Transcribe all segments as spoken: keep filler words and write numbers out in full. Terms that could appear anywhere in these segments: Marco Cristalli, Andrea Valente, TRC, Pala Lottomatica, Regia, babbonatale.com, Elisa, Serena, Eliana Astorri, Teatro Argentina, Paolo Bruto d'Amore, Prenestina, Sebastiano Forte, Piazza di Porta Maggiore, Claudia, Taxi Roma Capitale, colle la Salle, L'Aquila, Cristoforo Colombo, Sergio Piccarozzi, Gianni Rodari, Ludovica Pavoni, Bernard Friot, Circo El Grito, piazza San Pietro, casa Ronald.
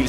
il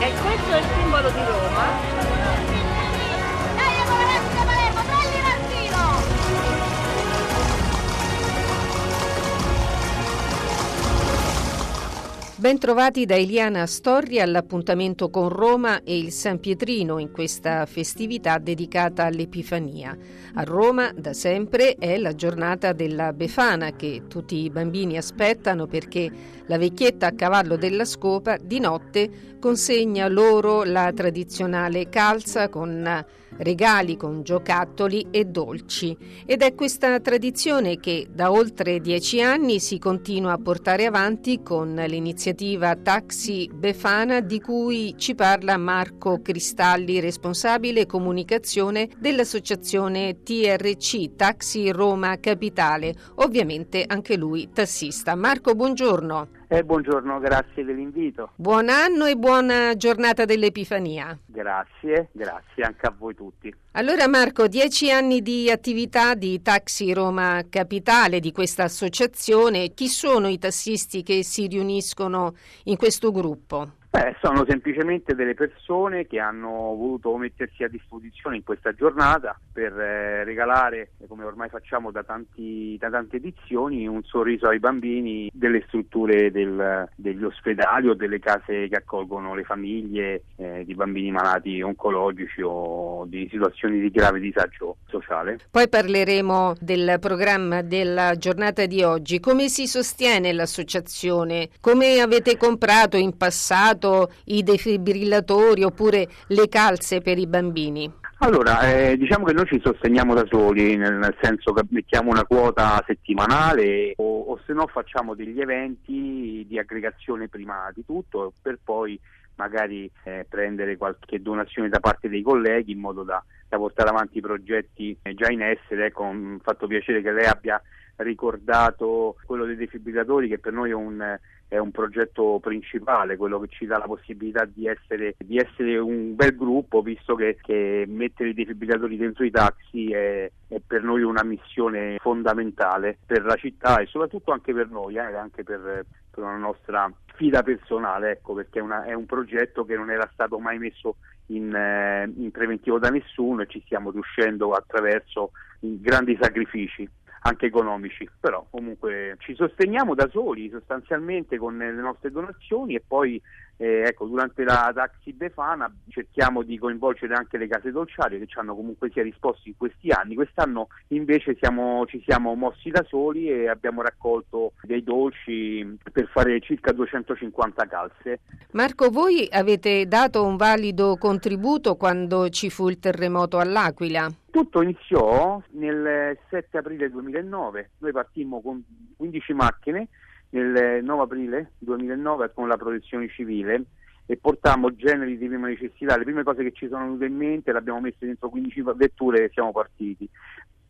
E questo è il simbolo di Roma. Bentrovati da Eliana Astorri all'appuntamento con Roma e il San Pietrino in questa festività dedicata all'Epifania. A Roma da sempre è la giornata della Befana che tutti i bambini aspettano perché la vecchietta a cavallo della scopa di notte consegna loro la tradizionale calza con regali, con giocattoli e dolci. Ed è questa tradizione che da oltre dieci anni si continua a portare avanti con l'iniziativa Taxi Befana, di cui ci parla Marco Cristalli, responsabile comunicazione dell'associazione T R C Taxi Roma Capitale, ovviamente anche lui tassista. Marco, buongiorno. Eh, buongiorno, grazie dell'invito. Buon anno e buona giornata dell'Epifania. Grazie, grazie anche a voi tutti. Allora Marco, dieci anni di attività di Taxi Roma Capitale, di questa associazione. Chi sono i tassisti che si riuniscono in questo gruppo? Beh, sono semplicemente delle persone che hanno voluto mettersi a disposizione in questa giornata per eh, regalare, come ormai facciamo da, tanti, da tante edizioni, un sorriso ai bambini delle strutture del, degli ospedali o delle case che accolgono le famiglie eh, di bambini malati oncologici o di situazioni di grave disagio sociale. Poi parleremo del programma della giornata di oggi. Come si sostiene l'associazione? Come avete comprato in passato i defibrillatori oppure le calze per i bambini? Allora, eh, diciamo che noi ci sosteniamo da soli, nel senso che mettiamo una quota settimanale o, o se no facciamo degli eventi di aggregazione prima di tutto per poi magari eh, prendere qualche donazione da parte dei colleghi in modo da, da portare avanti i progetti già in essere. Ecco, mi ha fatto piacere che lei abbia ricordato quello dei defibrillatori, che per noi è un è un progetto principale, quello che ci dà la possibilità di essere di essere un bel gruppo, visto che, che mettere i defibrillatori dentro i taxi è, è per noi una missione fondamentale per la città e soprattutto anche per noi, eh, anche per, per una nostra sfida personale, ecco, perché è, una, è un progetto che non era stato mai messo in, eh, in preventivo da nessuno e ci stiamo riuscendo attraverso grandi sacrifici, anche economici, però comunque ci sosteniamo da soli sostanzialmente con le nostre donazioni e poi eh, ecco durante la Taxi Befana cerchiamo di coinvolgere anche le case dolciarie che ci hanno comunque sia risposto in questi anni. Quest'anno invece siamo, ci siamo mossi da soli e abbiamo raccolto dei dolci per fare circa duecentocinquanta calze. Marco, voi avete dato un valido contributo quando ci fu il terremoto all'Aquila. Tutto iniziò nel sette aprile duemilanove, noi partimmo con quindici macchine nel nove aprile duemilanove con la protezione civile e portammo generi di prima necessità, le prime cose che ci sono venute in mente le abbiamo messe dentro quindici vetture e siamo partiti.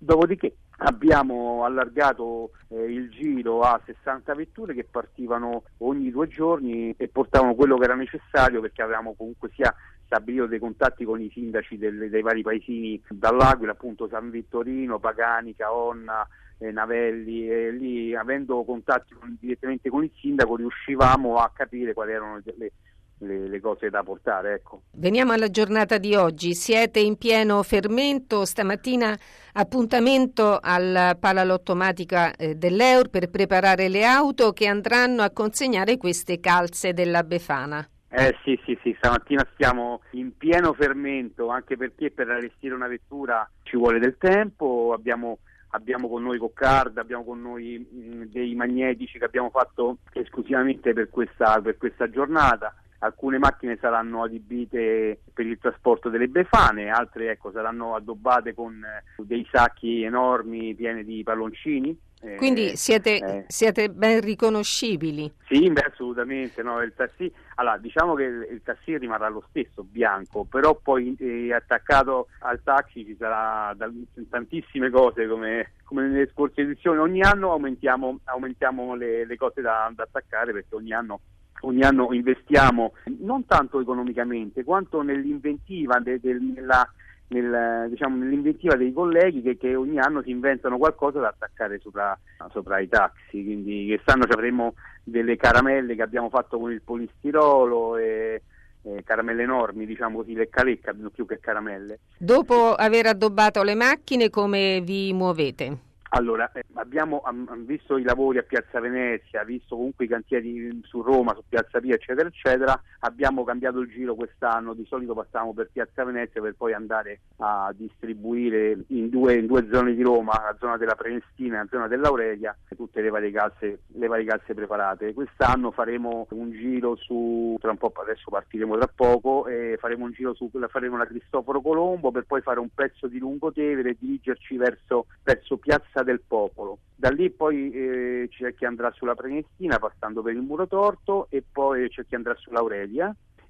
Dopodiché abbiamo allargato eh, il giro a sessanta vetture che partivano ogni due giorni e portavano quello che era necessario, perché avevamo comunque sia stabilito dei contatti con i sindaci del, dei vari paesini dall'Aquila, appunto San Vittorino, Paganica, Onna, eh, Navelli, e lì avendo contatti con, direttamente con il sindaco riuscivamo a capire quali erano le, le, le cose da portare. Ecco. Veniamo alla giornata di oggi, siete in pieno fermento, stamattina appuntamento al Pala Lottomatica eh, dell'Eur per preparare le auto che andranno a consegnare queste calze della Befana. Eh sì sì sì, stamattina stiamo in pieno fermento, anche perché per allestire una vettura ci vuole del tempo. Abbiamo abbiamo con noi coccarda, abbiamo con noi mh, dei magnetici che abbiamo fatto esclusivamente per questa per questa giornata. Alcune macchine saranno adibite per il trasporto delle befane, altre ecco saranno addobbate con dei sacchi enormi pieni di palloncini. Quindi siete, eh. siete ben riconoscibili. Sì, beh, assolutamente. No, il taxi, allora, diciamo che il, il taxi rimarrà lo stesso, bianco, però poi eh, attaccato al taxi ci sarà da, tantissime cose, come, come nelle scorse edizioni. Ogni anno aumentiamo, aumentiamo le, le cose da, da attaccare, perché ogni anno... Ogni anno investiamo non tanto economicamente quanto nell'inventiva, de, de, nella, nel, diciamo, nell'inventiva dei colleghi che, che ogni anno si inventano qualcosa da attaccare sopra, sopra i taxi. Quindi quest'anno avremo delle caramelle che abbiamo fatto con il polistirolo e eh, caramelle enormi, diciamo così, lecca-lecca più che caramelle. Dopo aver addobbato le macchine, come vi muovete? Allora, eh, abbiamo am, visto i lavori a Piazza Venezia, visto comunque i cantieri su Roma, su Piazza Pia, eccetera, eccetera. Abbiamo cambiato il giro quest'anno, di solito passiamo per Piazza Venezia per poi andare a distribuire in due, in due zone di Roma, la zona della Prenestina e la zona dell'Aurelia, tutte le varie casse, le varie casse preparate. Quest'anno faremo un giro su, tra un po' adesso partiremo tra poco, e faremo un giro su, faremo la Cristoforo Colombo per poi fare un pezzo di Lungotevere e dirigerci verso, verso Piazza del Popolo. Da lì poi eh, c'è chi andrà sulla Prenestina passando per il Muro Torto, e poi c'è chi andrà sull'Aurelia,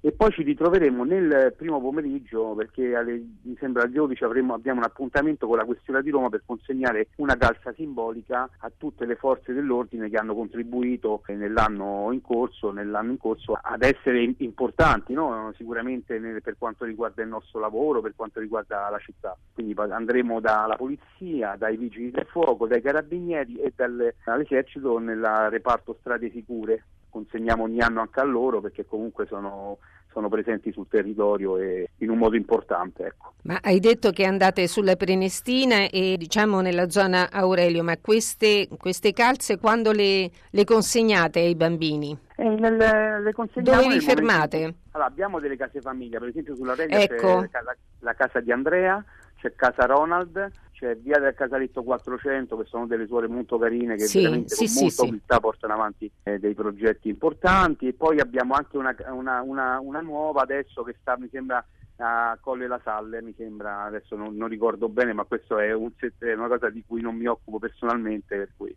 e poi ci ritroveremo nel primo pomeriggio, perché alle, mi sembra alle dodici avremo, abbiamo un appuntamento con la questura di Roma per consegnare una calza simbolica a tutte le forze dell'ordine che hanno contribuito nell'anno in corso, nell'anno in corso ad essere importanti, no? Sicuramente nel, per quanto riguarda il nostro lavoro, per quanto riguarda la città. Quindi andremo dalla polizia, dai vigili del fuoco, dai carabinieri e dal, dall'esercito nel reparto strade sicure. Consegniamo ogni anno anche a loro, perché comunque sono, sono presenti sul territorio e in un modo importante, ecco. Ma hai detto che andate sulla Prenestina e diciamo nella zona Aurelio, ma queste, queste calze quando le, le consegnate ai bambini? E nel, le consegniamo. Dove vi fermate? Momento. Allora, abbiamo delle case famiglia, per esempio sulla Regia, ecco, c'è la, la casa di Andrea, c'è casa Ronald, c'è via del Casaletto quattrocento, che sono delle suore molto carine che sì, veramente sì, con sì, molta umiltà sì. portano avanti eh, dei progetti importanti. E poi abbiamo anche una, una, una, una nuova adesso che sta, mi sembra, a Colle la Salle, mi sembra, adesso non, non ricordo bene, ma questo è, un, è una cosa di cui non mi occupo personalmente, per cui.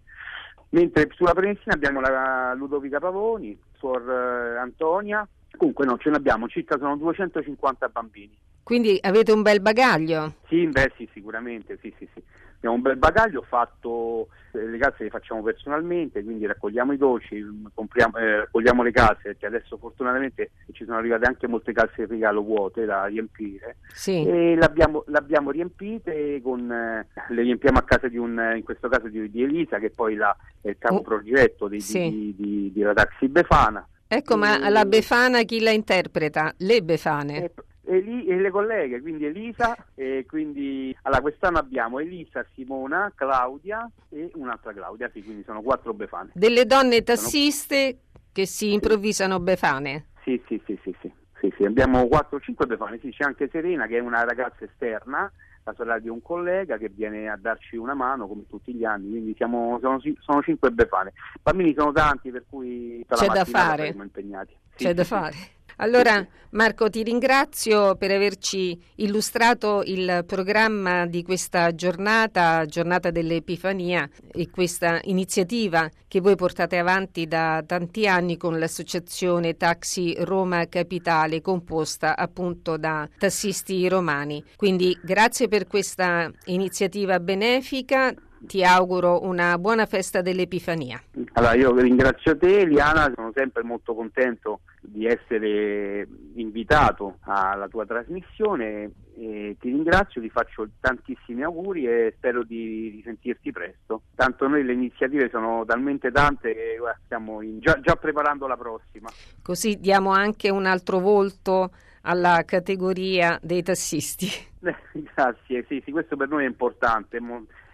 Mentre sulla Prenestina abbiamo la Ludovica Pavoni, Suor Antonia, comunque no, ce ne abbiamo, circa sono duecentocinquanta bambini. Quindi avete un bel bagaglio? Sì, beh, sì, sicuramente, sì, sì, sì. Abbiamo un bel bagaglio fatto, le calze le facciamo personalmente, quindi raccogliamo i dolci, compriamo, eh, raccogliamo le calze, perché adesso fortunatamente ci sono arrivate anche molte calze di regalo vuote da riempire. Sì. E l'abbiamo, l'abbiamo riempite con, eh, le riempiamo a casa di un, in questo caso di, di Elisa, che poi la, è il capoprogetto di, sì. di, di, di, della Taxi Befana. Ecco, e, ma la Befana chi la interpreta? Le Befane? Eh, E, lì, e le colleghe, quindi Elisa, e quindi allora quest'anno abbiamo Elisa, Simona, Claudia e un'altra Claudia, sì, quindi sono quattro befane. Delle donne tassiste sono... che si improvvisano befane. Sì, sì, sì, sì, sì, sì, sì. Abbiamo quattro o cinque befane, sì, c'è anche Serena che è una ragazza esterna, la sorella di un collega che viene a darci una mano come tutti gli anni, quindi siamo sono, sono cinque befane. I bambini sono tanti, per cui c'è la da fare, siamo impegnati. Sì, c'è sì, da sì, fare. Sì. Allora Marco, ti ringrazio per averci illustrato il programma di questa giornata, giornata dell'Epifania, e questa iniziativa che voi portate avanti da tanti anni con l'associazione Taxi Roma Capitale, composta appunto da tassisti romani. Quindi grazie per questa iniziativa benefica. Ti auguro una buona festa dell'Epifania. Allora, io ringrazio te, Eliana, sono sempre molto contento di essere invitato alla tua trasmissione, e ti ringrazio, ti faccio tantissimi auguri e spero di, di sentirti presto. Tanto noi le iniziative sono talmente tante che guarda, stiamo in, già, già preparando la prossima. Così diamo anche un altro volto alla categoria dei tassisti. Grazie, sì, sì, questo per noi è importante,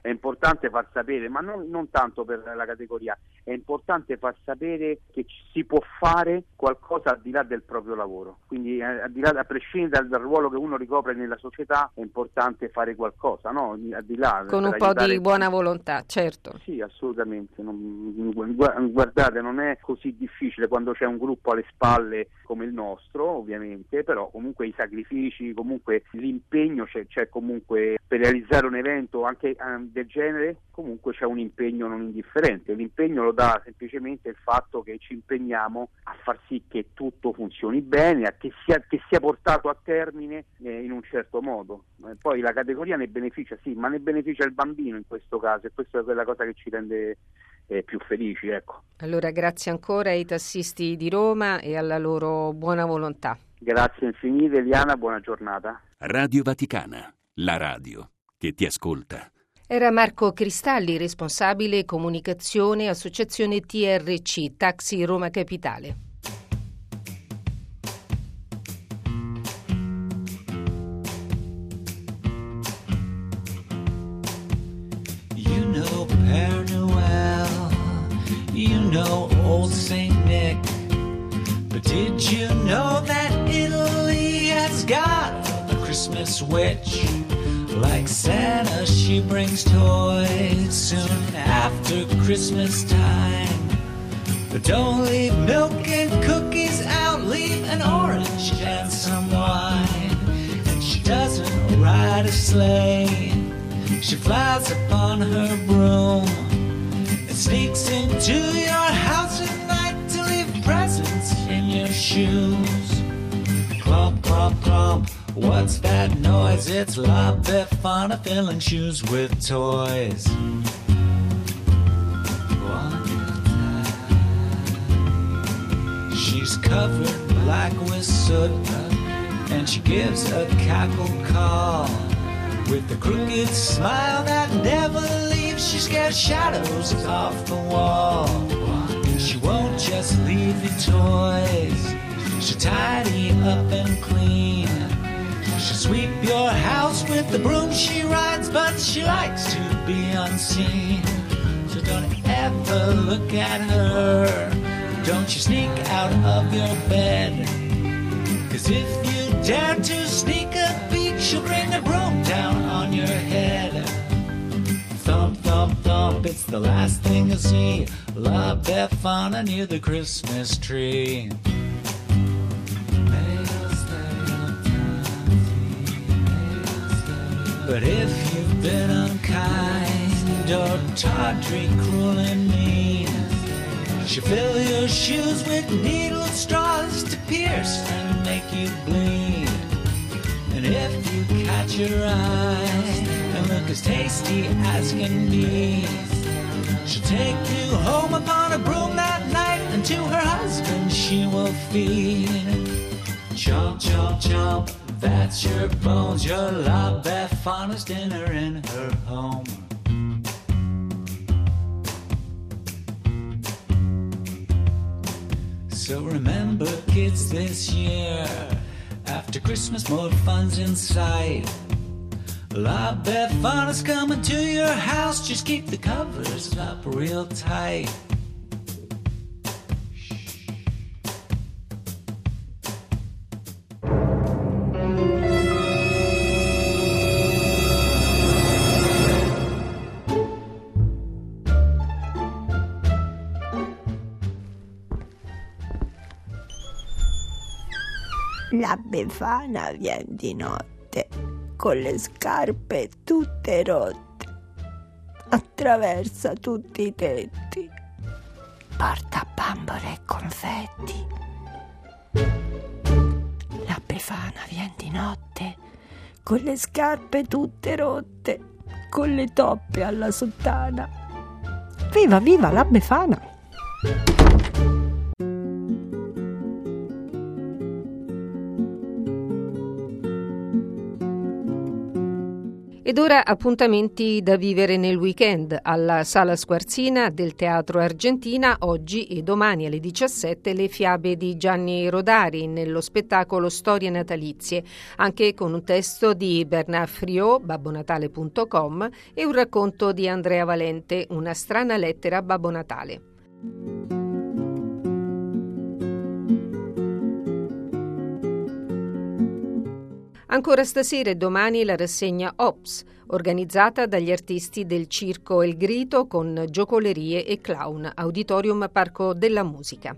è importante far sapere, ma non, non tanto per la categoria, è importante far sapere che ci, si può fare qualcosa al di là del proprio lavoro, quindi a, a, di là, a prescindere dal, dal ruolo che uno ricopre nella società, è importante fare qualcosa, no? Al di là, con un po' di buona volontà, certo. Sì, assolutamente, non, guardate, non è così difficile quando c'è un gruppo alle spalle come il nostro, ovviamente, però comunque i sacrifici, comunque l'impegno c'è, c'è comunque per realizzare un evento anche um, del genere, comunque c'è un impegno non indifferente. L'impegno lo dà semplicemente il fatto che ci impegniamo a far sì che tutto funzioni bene, a che sia, che sia portato a termine eh, in un certo modo. Eh, poi la categoria ne beneficia, sì, ma ne beneficia il bambino in questo caso, e questa è quella cosa che ci rende eh, più felici, ecco. Allora grazie ancora ai tassisti di Roma e alla loro buona volontà. Grazie infinite, Eliana, buona giornata. Radio Vaticana. la radio che ti ascolta. Era Marco Cristalli, responsabile comunicazione associazione T R C, Taxi Roma Capitale. Did you know that Italy has got a Christmas witch? Like Santa, she brings toys soon after Christmas time. But don't leave milk and cookies out, leave an orange and some wine. And she doesn't ride a sleigh, she flies upon her broom and sneaks into your house at night to leave presents in your shoes. Clump, clump, clump, what's that noise? It's La Befana filling shoes with toys. She's covered black with soot, and she gives a cackle call with the crooked smile that never leaves. She scares shadows off the wall. She won't just leave your toys, she'll tidy up and clean. She'll sweep your house with the broom she rides, but she likes to be unseen. So don't ever look at her, don't you sneak out of your bed. 'Cause if you dare to sneak a beat, she'll bring the broom down on your head. Thump, thump, thump, it's the last thing you'll see, La Befana near the Christmas tree. But if you've been unkind or tawdry, cruel and mean, she'll fill your shoes with needle straws to pierce and make you bleed. And if you catch her eye and look as tasty as can be, she'll take you home upon a broom that night, and to her husband she will feed. Chomp, chomp, chomp, that's your bones, your La Befana's dinner in her home. So remember, kids, this year, after Christmas more fun's in sight. La Befana's coming to your house, just keep the covers up real tight. La Befana viene di notte, con le scarpe tutte rotte, attraversa tutti i tetti, porta bambole e confetti. La Befana vien di notte, con le scarpe tutte rotte, con le toppe alla sottana. Viva, viva la Befana! Ed ora appuntamenti da vivere nel weekend. Alla Sala Squarzina del Teatro Argentina, oggi e domani alle diciassette, le fiabe di Gianni Rodari nello spettacolo Storie Natalizie, anche con un testo di Bernard Friot, babbonatale punto com, e un racconto di Andrea Valente, Una strana lettera a Babbo Natale. Ancora stasera e domani la rassegna Ops, organizzata dagli artisti del Circo El Grito con giocolerie e clown, Auditorium Parco della Musica.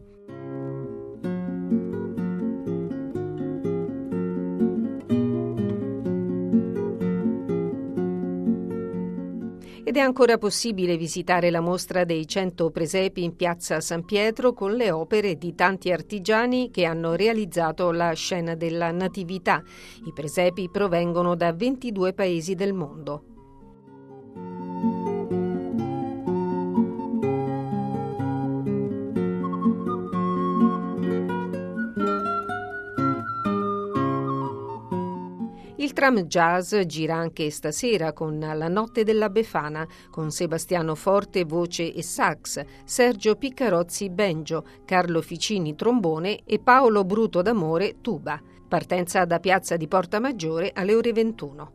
Ed è ancora possibile visitare la mostra dei cento presepi in Piazza San Pietro con le opere di tanti artigiani che hanno realizzato la scena della Natività. I presepi provengono da ventidue paesi del mondo. Il Il tram jazz gira anche stasera con La notte della Befana, con Sebastiano Forte voce e sax, Sergio Piccarozzi banjo, Carlo Ficini trombone e Paolo Bruto d'Amore tuba. Partenza da Piazza di Porta Maggiore alle ore ventuno.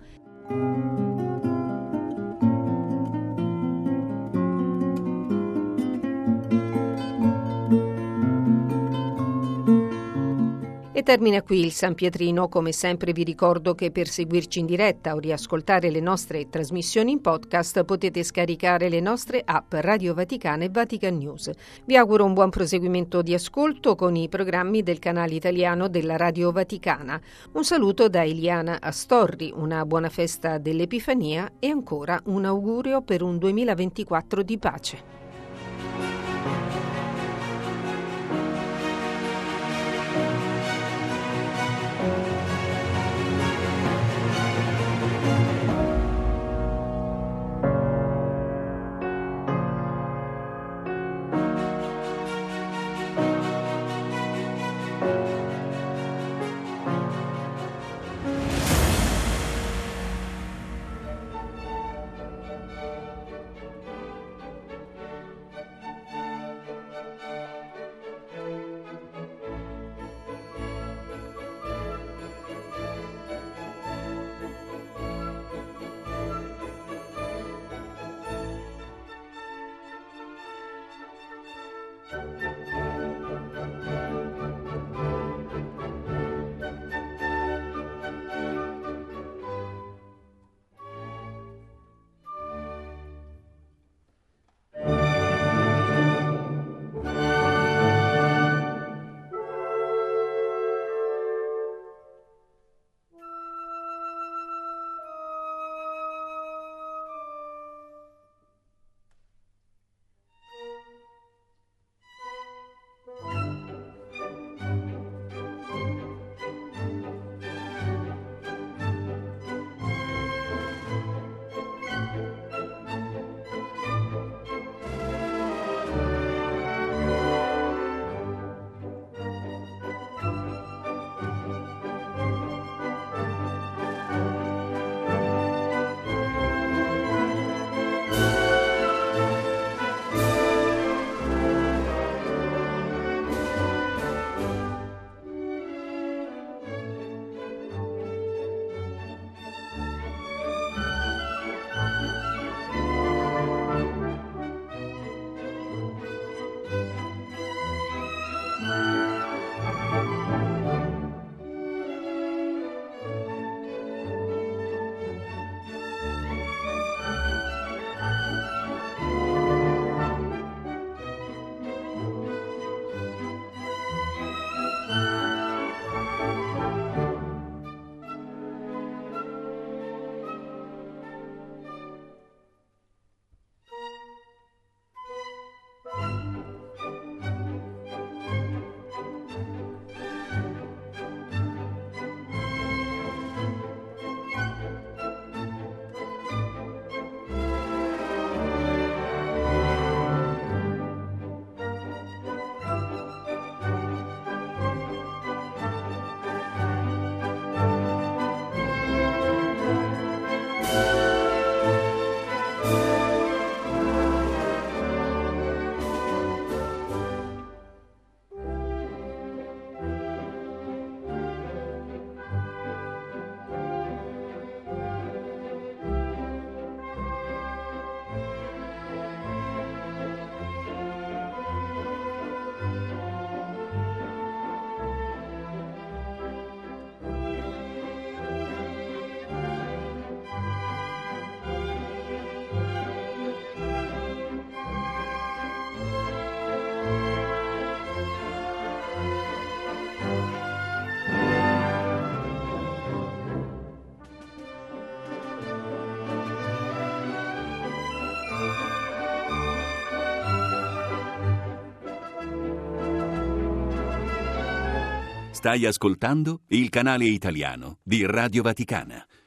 E termina qui il San Pietrino. Come sempre vi ricordo che per seguirci in diretta o riascoltare le nostre trasmissioni in podcast potete scaricare le nostre app Radio Vaticana e Vatican News. Vi auguro un buon proseguimento di ascolto con i programmi del canale italiano della Radio Vaticana. Un saluto da Eliana Astorri, una buona festa dell'Epifania e ancora un augurio per un duemilaventiquattro di pace. Stai ascoltando il canale italiano di Radio Vaticana.